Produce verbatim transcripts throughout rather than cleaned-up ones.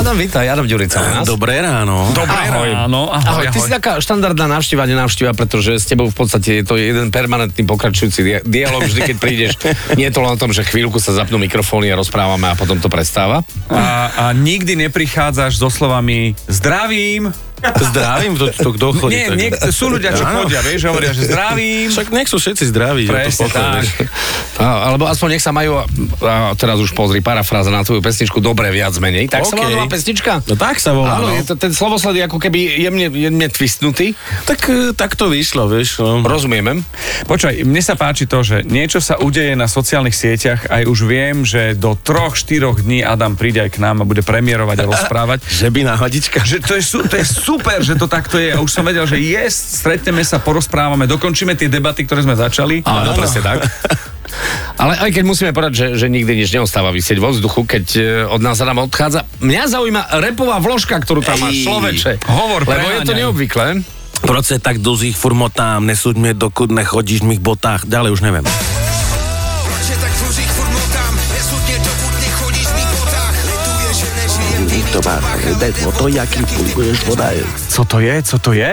Adam, vítaj, Adam Ďurica. Dobré ráno. Dobré ahoj. ráno. Ahoj, ahoj, ahoj. Ty si taká štandardná návšteva, nenávšteva, pretože s tebou v podstate je to jeden permanentný pokračujúci dialog, vždy keď prídeš. Nie je to len o tom, že chvíľku sa zapnú mikrofóny a rozprávame a potom to prestáva. A, a nikdy neprichádzaš so slovami zdravím. Zdravím, to, to kto chodí. Nie, nie, sú ľudia, čo áno. chodia, vieš, hovoria, že zdravím. Však nech sú všetci zdraví. Presne tak. Á, alebo aspoň nech sa majú, á, teraz už pozri, parafráza na tvoju pesničku Dobre viacmenej. Tak okay. sa volá pesnička? No tak sa volá. Áno, no. je to, ten slovosled je ako keby jemne, jemne twistnutý. Tak, tak to vyšlo, vieš. No. Rozumieme. Počkaj, mne sa páči to, že niečo sa udeje na sociálnych sieťach, aj už viem, že do troch štyroch dní Adam príde aj k nám a bude premiérovať a rozprávať. Že by náhodička. Že to je, to je super, že to takto je. Už som vedel, že je, stretneme sa, porozprávame, dokončíme tie debaty, ktoré sme začali. Áno, presne tak. Ale aj keď musíme povedať, že, že nikdy nič neostáva vysieť vo vzduchu, keď od nás Adam odchádza. Mňa zaujíma repová vložka, ktorú tam máš, človeče. Hovor, lebo preháňaj. Je to neobvyklé. Proč tak dozích furmotám, nesúď mi dokud nechodíš v mých botách. Ďalej už neviem. Proč tak dozích furmotám, nesúď mi dokud nechodíš v mých botách. Letuješ, nežije v mých botách. No to, jaký pulkuješ voda je. Co to je? Co to je?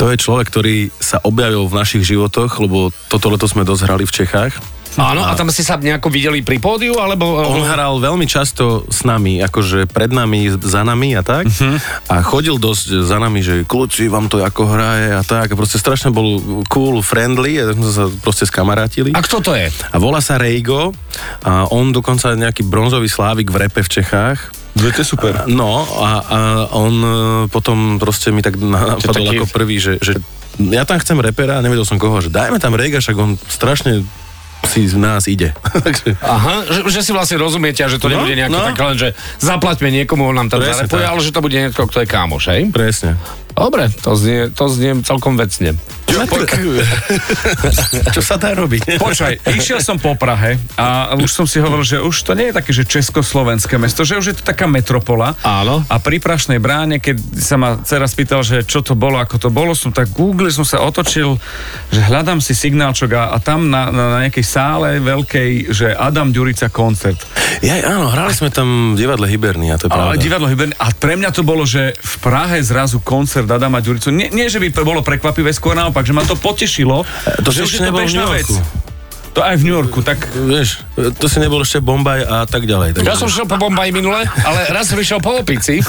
To je človek, ktorý sa objavil v našich životoch, lebo toto leto sme dosť hrali v Čechách. Áno, a tam si sa nejako videli pri pódiu, alebo... On hral veľmi často s nami, akože pred nami, za nami a tak. Uh-huh. A chodil dosť za nami, že kľúči, vám to ako hraje a tak. A proste strašne bol cool, friendly, a tak sme sa proste skamarátili. A kto to je? A volá sa Reigo a on dokonca nejaký bronzový slávik v repe v Čechách. To je super. No a, a on potom proste mi tak napadol ako prvý, že, že ja tam chcem repera a nevedel som koho, že dajme tam Reiga, však on strašne si z nás ide. Aha, že, že si vlastne rozumiete, že to no, nebude nejaké no. také len, že zaplaťme niekomu, on nám tam zarepuje, ale že to bude niekto, kto je kámoš, hej? Presne. Dobre, to znie, to znie celkom vecne. Čo, po... Čo sa dá robiť? Počkaj, išiel som po Prahe a už som si hovoril, že už to nie je také, že československé mesto, že už je to taká metropola. Áno. A pri Prašnej bráne, keď sa ma dcera spýtal, že čo to bolo, ako to bolo, som tak Google, som sa otočil, že hľadám si signálčok a, a tam na, na, na nejakej sále veľkej, že Adam Ďurica koncert. Ja, áno, hrali sme tam v divadle Hybernia, to je pravda. A divadlo Hybernia, a pre mňa to bolo, že v Prahe zrazu koncert Adama Ďuricu. Nie, nie, že by bolo prekvapivé, skôr naopak, že ma to potešilo. To že ešte nebol v New Yorku. To aj v New Yorku, tak... Vieš, to si nebol ešte Bombaj a tak ďalej. Tak ja som šiel po Bombaji minule, ale raz som išiel po opici.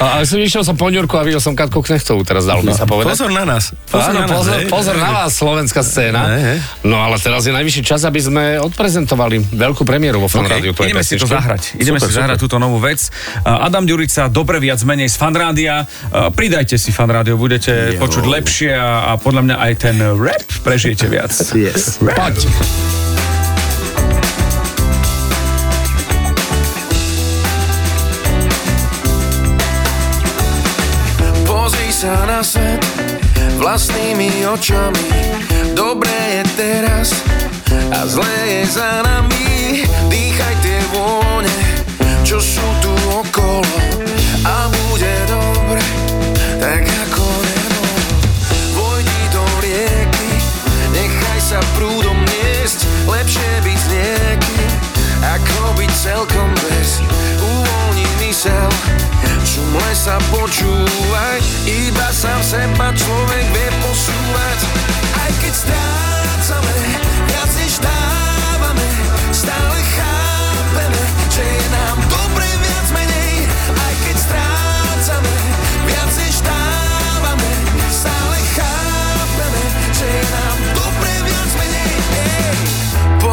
A som išiel som po New Yorku a videl som Katku Knechtovú, teraz dalo mi no, sa povedať. Pozor na nás. Pozor, Áno, na, nás, pozor, pozor na vás, slovenská scéna. He, he. No ale teraz je najvyšší čas, aby sme odprezentovali veľkú premiéru vo Fan Rádiu. Okay. Ideme si to zahrať. Ideme super, si zahrať túto novú vec. Adam Ďurica, Dobre viac menej z Fan Rádia. Pridajte si Fan Rádio, budete jo. počuť lepšie a a podľa mňa aj ten rap prežijete viac. Yes. Rap. Pozri sa na svet vlastnými očami. Dobré je teraz a zlé je za nami. Dýchaj tie vône, čo sú tu okolo a bude dobre, tak ako sa prúdom niesť, lepšie byť s niekým, ako byť celkom bez. Uvoľni mysel, šum lesa počúvaj, iba sám seba človek vie posúvať. Aj keď strácame, viac než dávame, stále chápeme, že je nám dobre viac menej. Aj keď strácame, viac než dávame, stále chápeme, že je nám dobre.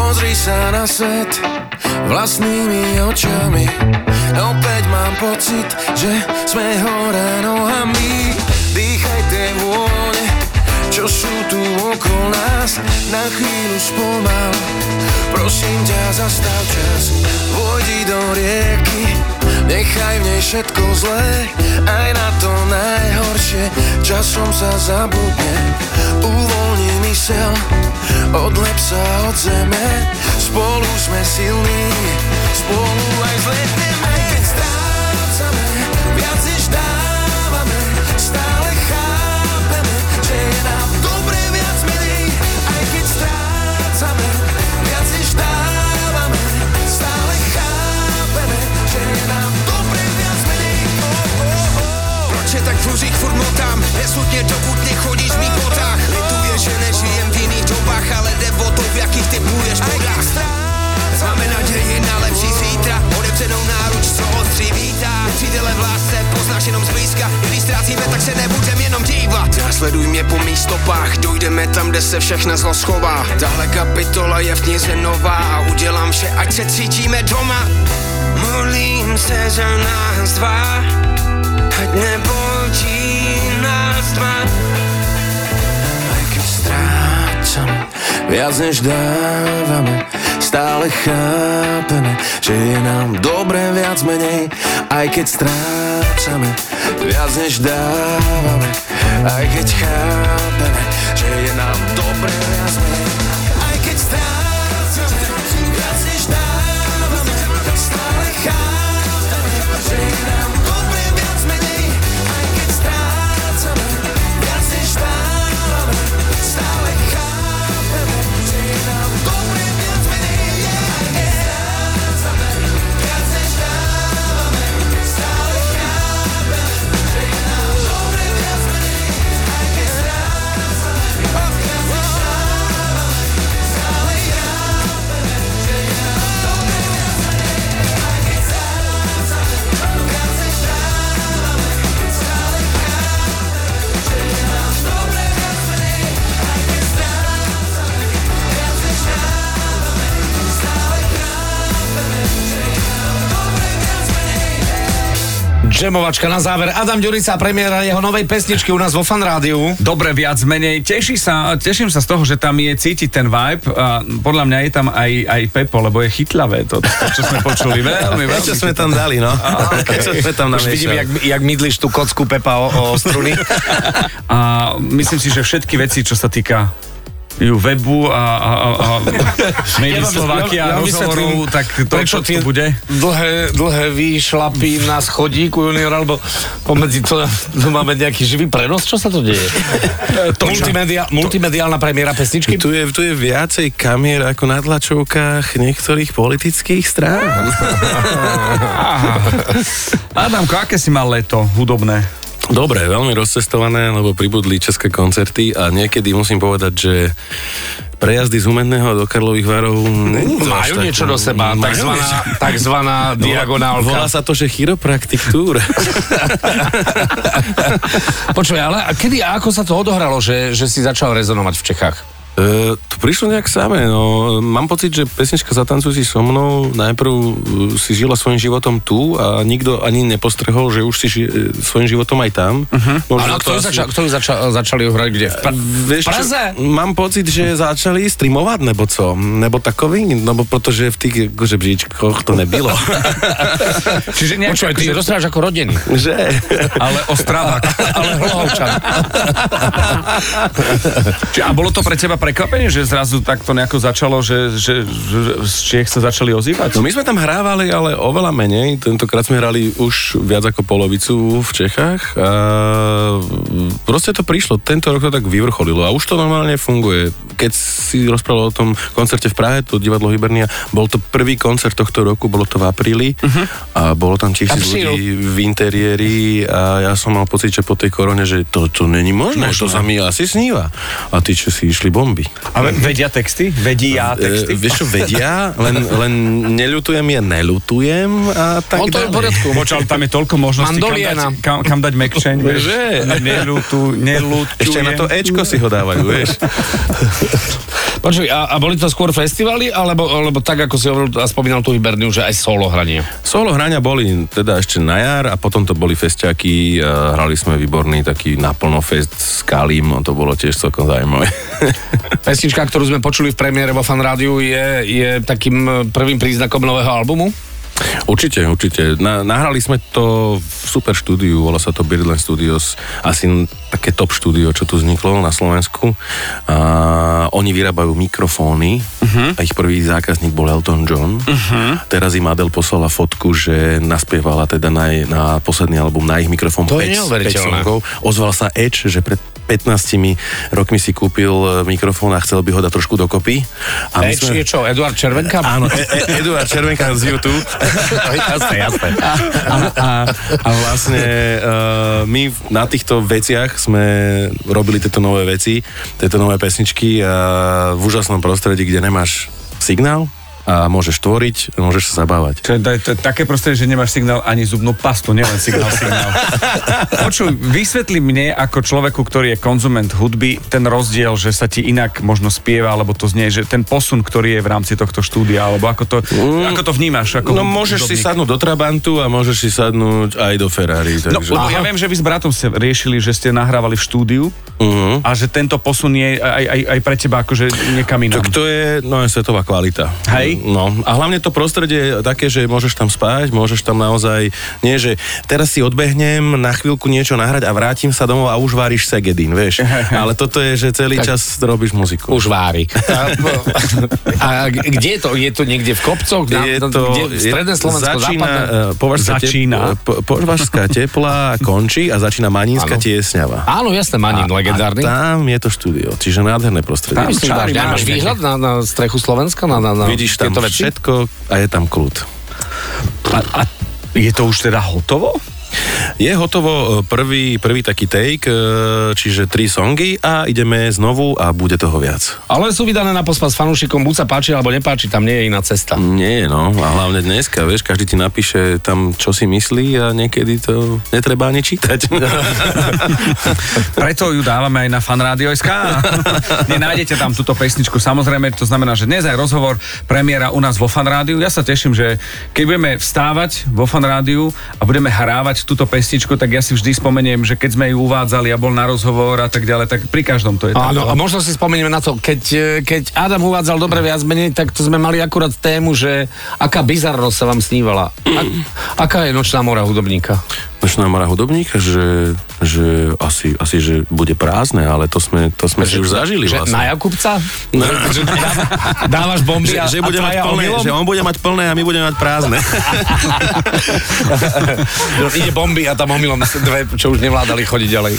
Pozri sa na svet vlastnými očami. Opäť mám pocit, že sme hore nohami. Dýchaj tie vône, čo sú tu okolo nás. Na chvíľu spomal, prosím ťa zastav čas. Vojdi do rieky, nechaj v nej všetko zlé, aj na to najhoršie, časom sa zabudne. Uvoľni mysel, odlep sa od zeme, sme silní, spolu aj zletneme. Aj keď strácame, viac než dávame, stále chápeme, že je nám dobre viac menej. Aj keď strácame, viac než dávame, stále chápeme, že je nám dobre viac menej. Oh, oh, oh. Proč je tak fľúžik furt motám, nesúdne dokud nechodíš v mykotách. Letuješ, že nežijem v iných dobách, ale nebo to, v jakých typuješ podách. Máme naději na lepší zítra, odepřenou náruč, co ostří vítá. Přítele v lásce poznáš jenom zblízka, i když ztrácíme, tak se nebudem jenom dívat. Následuj mě po mých stopách, dojdeme tam, kde se všechno zlo schová. Tahle kapitola je v knize nová a udělám vše, ať se cítíme doma. Modlím se za nás dva, ať nebolí nás dva. Aj keď ztrácame, viac než dávame, stále chápeme, že je nám dobre viac menej. Aj keď strácame, viac než dávame, aj keď chápeme, že je nám dobre viac menej. Aj keď strácame, viac než dávame, stále chápeme, že je nám dobre viac menej. Aj keď strácame, viac než dávame, stále chápeme, že je nám dobre viac menej. Žemovačka na záver. Adam Ďurica, premiéra jeho novej pesničky u nás vo Fan Rádiu. Dobre viac menej. Teší sa, teším sa z toho, že tam je cítiť ten vibe. A podľa mňa je tam aj, aj Pepo, lebo je chytlavé to, to čo sme počuli. Veľmi, veľmi čo sme tam dali, no. A, okay. Čo sme tam namiešali. Už vidím, jak, jak mydliš tú kocku Pepa o, o struny. A myslím si, že všetky veci, čo sa týka ju webu a, a, a, a Medi Slovakia a rozhovoru, tak to, čo to bude? Dlhé, dlhé výšlapy na schodíku junior, alebo pomedzi to, to máme nejaký živý prenos, čo sa to deje? To, Multimedia, to, multimediálna premiéra pesničky? Tu je, tu je viacej kamier ako na tlačovkách niektorých politických strán. Adamko, aké si mal leto hudobné? Dobre, veľmi rozcestované, lebo pribudli české koncerty a niekedy musím povedať, že prejazdy z Humenného do Karlových Varov není to majú niečo tak, do seba, takzvaná, takzvaná diagonálka. Volá sa to, že chiropraktitúra. Počuj, ale kedy a ako sa to odohralo, že, že si začal rezonovať v Čechách? Uh, to prišlo nejak samé, no. Mám pocit, že pesnička Zatancuj si so mnou najprv si žila svojím životom tu a nikto ani nepostrehol, že už si ži- svojím životom aj tam. Uh-huh. Ale kto asi... zača- zača- začali ho hrať kde? V pra- vieš, Praze? Čo, mám pocit, že začali streamovať, nebo co? Nebo takový? Nebo protože v tých akože, bříčkoch to nebylo. Čiže nejak... Počúvaj, ty rozstráš ako rodený. Že? Ale Ostrava. Ale Hlohovčan. Čiže a bolo to pre teba prekvapenie, že zrazu takto nejako začalo, že, že, že z Čiech sa začali ozývať? No my sme tam hrávali, ale oveľa menej. Tentokrát sme hrali už viac ako polovicu v Čechách. A proste to prišlo. Tento rok to tak vyvrcholilo a už to normálne funguje. Keď si rozprával o tom koncerte v Prahe, to divadlo Hybernia, bol to prvý koncert tohto roku, bolo to v apríli uh-huh. a bolo tam tisíc ľudí v interiéri a ja som mal pocit, že po tej korone, že to, to není možné, možné, to sa mi asi sníva. A tí, čo si išli bomby. A vedia texty? Vedia texty? E, vieš čo, vedia, len, len neľutujem je, neľutujem a tak ďalej. O to je v poriadku. Počal, tam je toľko možností, Mandoliena. kam dať, kam, kam dať mekčeň, vieš. Neľutu, neľutujem. Ešte na to Ečko si ho dávajú, vieš. Počuj, a, a boli to skôr festivaly, alebo, alebo tak, ako si hovoril a spomínal tú Hyberniu, že aj solo hranie? Solo hrania boli teda ešte na jar a potom to boli festiaky, hrali sme výborný taký naplno fest s Kalim, to bolo tiež celkom zaujímavé. Pesnička, ktorú sme počuli v premiére vo Fan Rádiu, je, je takým prvým príznakom nového albumu? Určite, určite. Na, nahrali sme to v super štúdiu, volá sa to Birdland Studios, asi také top štúdio, čo tu vzniklo na Slovensku. A oni vyrábajú mikrofóny uh-huh. a ich prvý zákazník bol Elton John. Uh-huh. Teraz im Adele poslala fotku, že naspievala teda na, na posledný album na ich mikrofón päť songov. Ozval sa Edge, že pred pätnástimi rokmi si kúpil mikrofón a chcel by ho dať trošku dokopy. A my Edge sme... je čo, Eduard Červenka? Áno, e- e- Eduard Červenka z YouTube. Jasné, jasné. A, a, a vlastne uh, my na týchto veciach sme robili tieto nové veci, tieto nové pesničky uh, v úžasnom prostredí, kde nemáš signál a môžeš tvoriť, môžeš sa zabávať. Čo je, to je také prostredie, že nemáš signál ani zubnú pastu, nielen signál, signál. Počuj, vysvetli mne ako človeku, ktorý je konzument hudby, ten rozdiel, že sa ti inak možno spieva, alebo to znie, že ten posun, ktorý je v rámci tohto štúdia, alebo ako to, mm, ako to vnímaš? Ako no môžeš hudobník. Si sadnúť do Trabantu a môžeš si sadnúť aj do Ferrari. Takže... No, ja viem, že vy s bratom ste riešili, že ste nahrávali v štúdiu uh-huh. a že tento posun je aj, aj, aj pre teba akože niekam inám. Tak to je, no, je svetová kvalita. Hej. No, a hlavne to prostredie také, že môžeš tam spať, môžeš tam naozaj, nie že teraz si odbehnem, na chvíľku niečo nahrať a vrátim sa domov a už váriš segedín, vieš. Ale toto je, že celý tak čas robíš muziku. Už vári. A, a kde je to? Je to niekde v kopcoch? Je to, kde v stredné Slovensko, začína, západné? Začína. Považská teplá končí a začína Manínska tiesňava. Áno, jasné, Manín, legendárny. A tam je to štúdio, čiže nádherné prostredie. Tam čári, máš výhľad na, na strechu Slovenska? Na, na, na... Vidíš tam všetko a je tam kľud. A, a je to už teda hotovo? Je hotovo prvý, prvý taký take, čiže tri songy a ideme znovu a bude toho viac. Ale sú vydané na pospas fanúšikom, buď sa páči alebo nepáči, tam nie je iná cesta. Nie, no a hlavne dneska, vieš, každý ti napíše tam, čo si myslí a niekedy to netreba ani čítať. Preto ju dávame aj na fanradio bodka es ká. Nenájdete tam túto pesničku, samozrejme, to znamená, že dnes aj rozhovor premiéra u nás vo Fanrádiu. Ja sa teším, že keď budeme vstávať vo Fanrádiu a budeme hrávať túto pesničku, tak ja si vždy spomeniem, že keď sme ju uvádzali a bol na rozhovor a tak ďalej, tak pri každom to je tak. Áno, a možno si spomenieme na to, keď, keď Adam uvádzal Dobre viacmenej, tak to sme mali akurát tému, že aká bizarnosť sa vám snívala. A, aká je Nočná mora hudobníka? Nočná mora hudobníka, že, že asi, asi, že bude prázdne, ale to sme, to sme že, si už zažili vlastne. Že na Jakubca? No. Že dáva, dávaš bomby že, a, že, bude a mať plné, že on bude mať plné a my budeme mať prázdne. Ide bomby a tam omylom dve, čo už nevládali chodiť ďalej.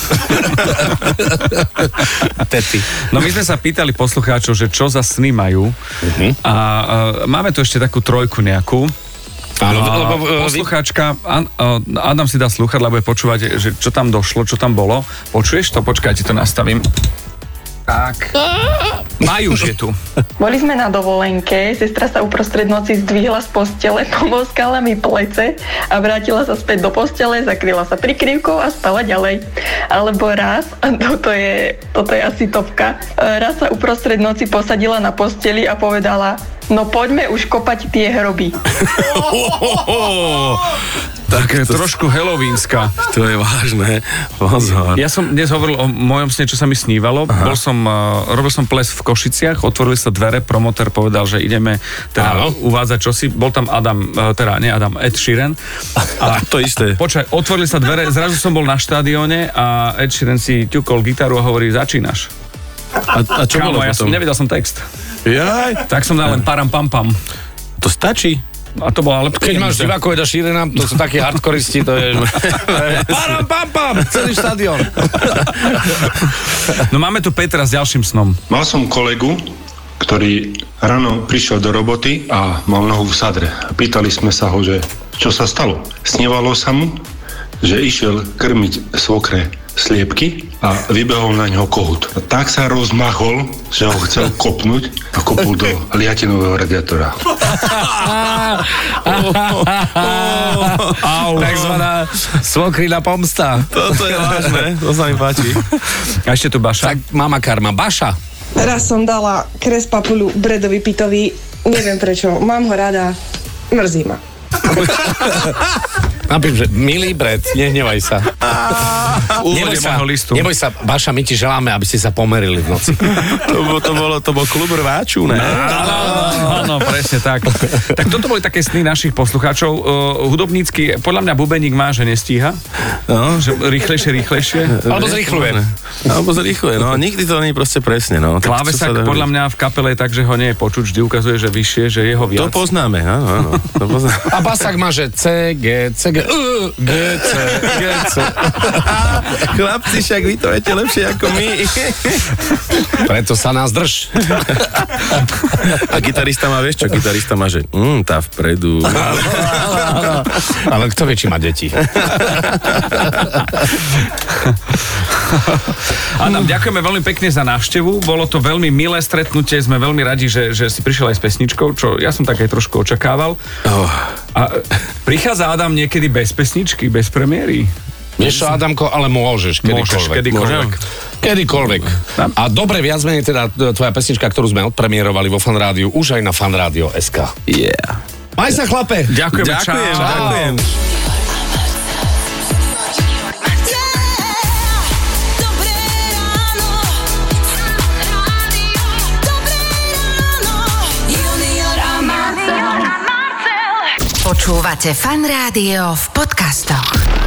Tety. No my sme sa pýtali poslucháčov, že čo za sny majú uh-huh. a, a máme tu ešte takú trojku nejakú. Áno, poslucháčka, Adam si dá slúchadlá, bude počúvať, že čo tam došlo, čo tam bolo. Počuješ to? Počkaj, ti to nastavím. Tak. Maj už je tu. Boli sme na dovolenke, sestra sa uprostred noci zdvihla z postele, pomoskala mi plece a vrátila sa späť do postele, zakryla sa prikryvkou a spala ďalej. Alebo raz, a toto je, toto je asi topka, raz sa uprostred noci posadila na posteli a povedala: no poďme už kopať tie hroby. Také to... trošku halloweenska. To je vážne. Pozor. Ja som dnes hovoril o mojom sne, čo sa mi snívalo. Bol som, uh, robil som ples v Košiciach, otvorili sa dvere, promotér povedal, že ideme teda uvádzať čosi. Bol tam Adam, uh, teda nie Adam, Ed Sheeran. A to isté. Počkaj, otvorili sa dvere, zrazu som bol na štadióne a Ed Sheeran si ťukol gitaru a hovorí: začínaš. A, a čo Kámo, bolo ja potom? Som, nevedel som text. Jaj. Tak som dal len param pam pam. To stačí. A to bola lepšie. Keď máš divákov Eda Sheerana, to sú takí hardkoristi, to je... param pam pam, celý štadión. No máme tu Petra s ďalším snom. Mal som kolegu, ktorý ráno prišiel do roboty a mal nohu v sadre. Pýtali sme sa ho, že čo sa stalo. Snívalo sa mu, že išiel krmiť svokré sliepky a vybehol na ňo kohút. A tak sa rozmachol, že ho chcel kopnúť a kopol do liatinového radiátora. Takzvaná svokrina pomsta. Toto je vážne, to sa mi páči. A ešte tu Baša. Tak mama karma. Baša. Raz som dala kres papuľu Bradovi Pittovi, neviem prečo, mám ho rada, mrzí ma. Napíš, že milý Brad, nehnevaj sa. Neboj sa, neboj sa, Baša, my ti želáme, aby ste sa pomerili v noci. To bolo, to bolo, to bol klub rváču, ne? Áno, áno, Presne tak. Tak toto boli také sny našich poslucháčov. Uh, hudobnícky, podľa mňa bubeník má, že nestíha. No. Že rýchlejšie, rýchlejšie. Alebo zrýchluje. Alebo zrýchluje, no. Nikdy to nie je proste presne, no. Klávesák podľa mňa v kapele je tak, že ho nie je počuť, vždy ukazuje, že vyššie, že jeho viac. To poznáme, áno, áno. To poznáme. A basák má, že C, G, C, G, U, G, C, G, C. Chlapci, však vy to viete lepšie ako my. Preto sa nás drž. A gitarista má, vieš čo, gitarista má, že mm, tá vpredu. Ale, ale, ale, ale kto vie, či má deti. Adam, ďakujeme veľmi pekne za návštevu. Bolo to veľmi milé stretnutie. Sme veľmi radi, že, že si prišiel aj s pesničkou, čo ja som tak aj trošku očakával. Oh. A prichádza Adam niekedy bez pesničky, bez premiéry? Vieš čo, Adamko, ale môžeš, kedykoľvek. Môžeš, kedykoľvek. Kedykoľvek. A dobre, viac menej teda tvoja pesnička, ktorú sme odpremierovali vo Fan Rádiu, už aj na Fan Rádio es ká. Yeah. Maj sa, chlape. Ďakujem, ďakujem. Čau. Ďakujem. Počúvate Fan Rádio v podcastoch.